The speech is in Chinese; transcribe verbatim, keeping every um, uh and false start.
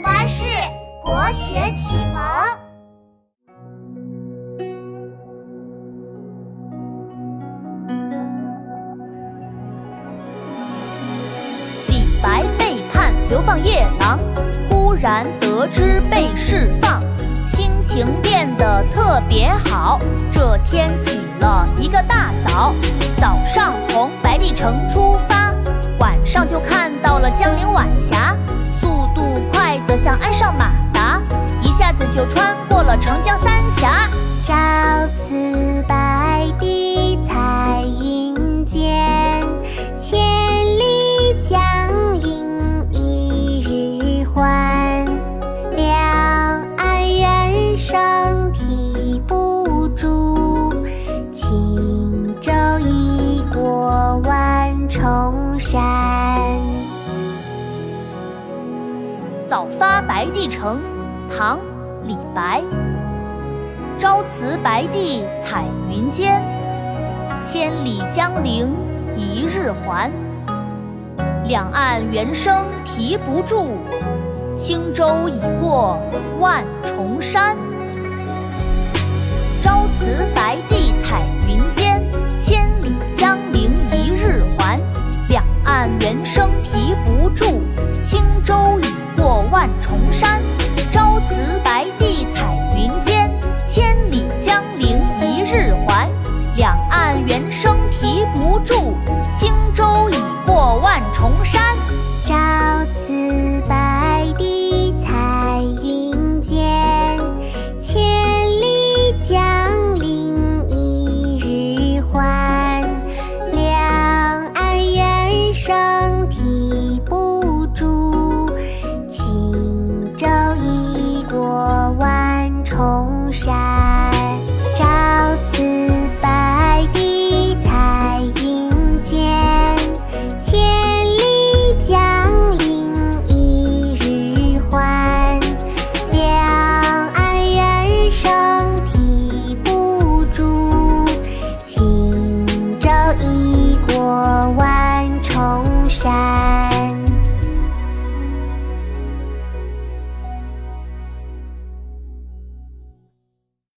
国巴士国学启蒙。李白背叛流放夜郎，忽然得知被释放，心情变得特别好。这天起了一个大早，早上从白帝城出发，晚上就看到了江陵晚霞，速度快得像鞍上马达，一下子就穿过了长江三峡。朝辞白帝彩云间，千里江陵一日还。两岸猿声啼不住，轻舟已过万重山。早发白帝城，唐·李白。朝辞白帝彩云间，千里江陵一日还。两岸猿声啼不住，轻舟已过万重山。朝辞白帝彩云间，千里江陵一日还。两岸猿声啼不住，轻舟已过万重山。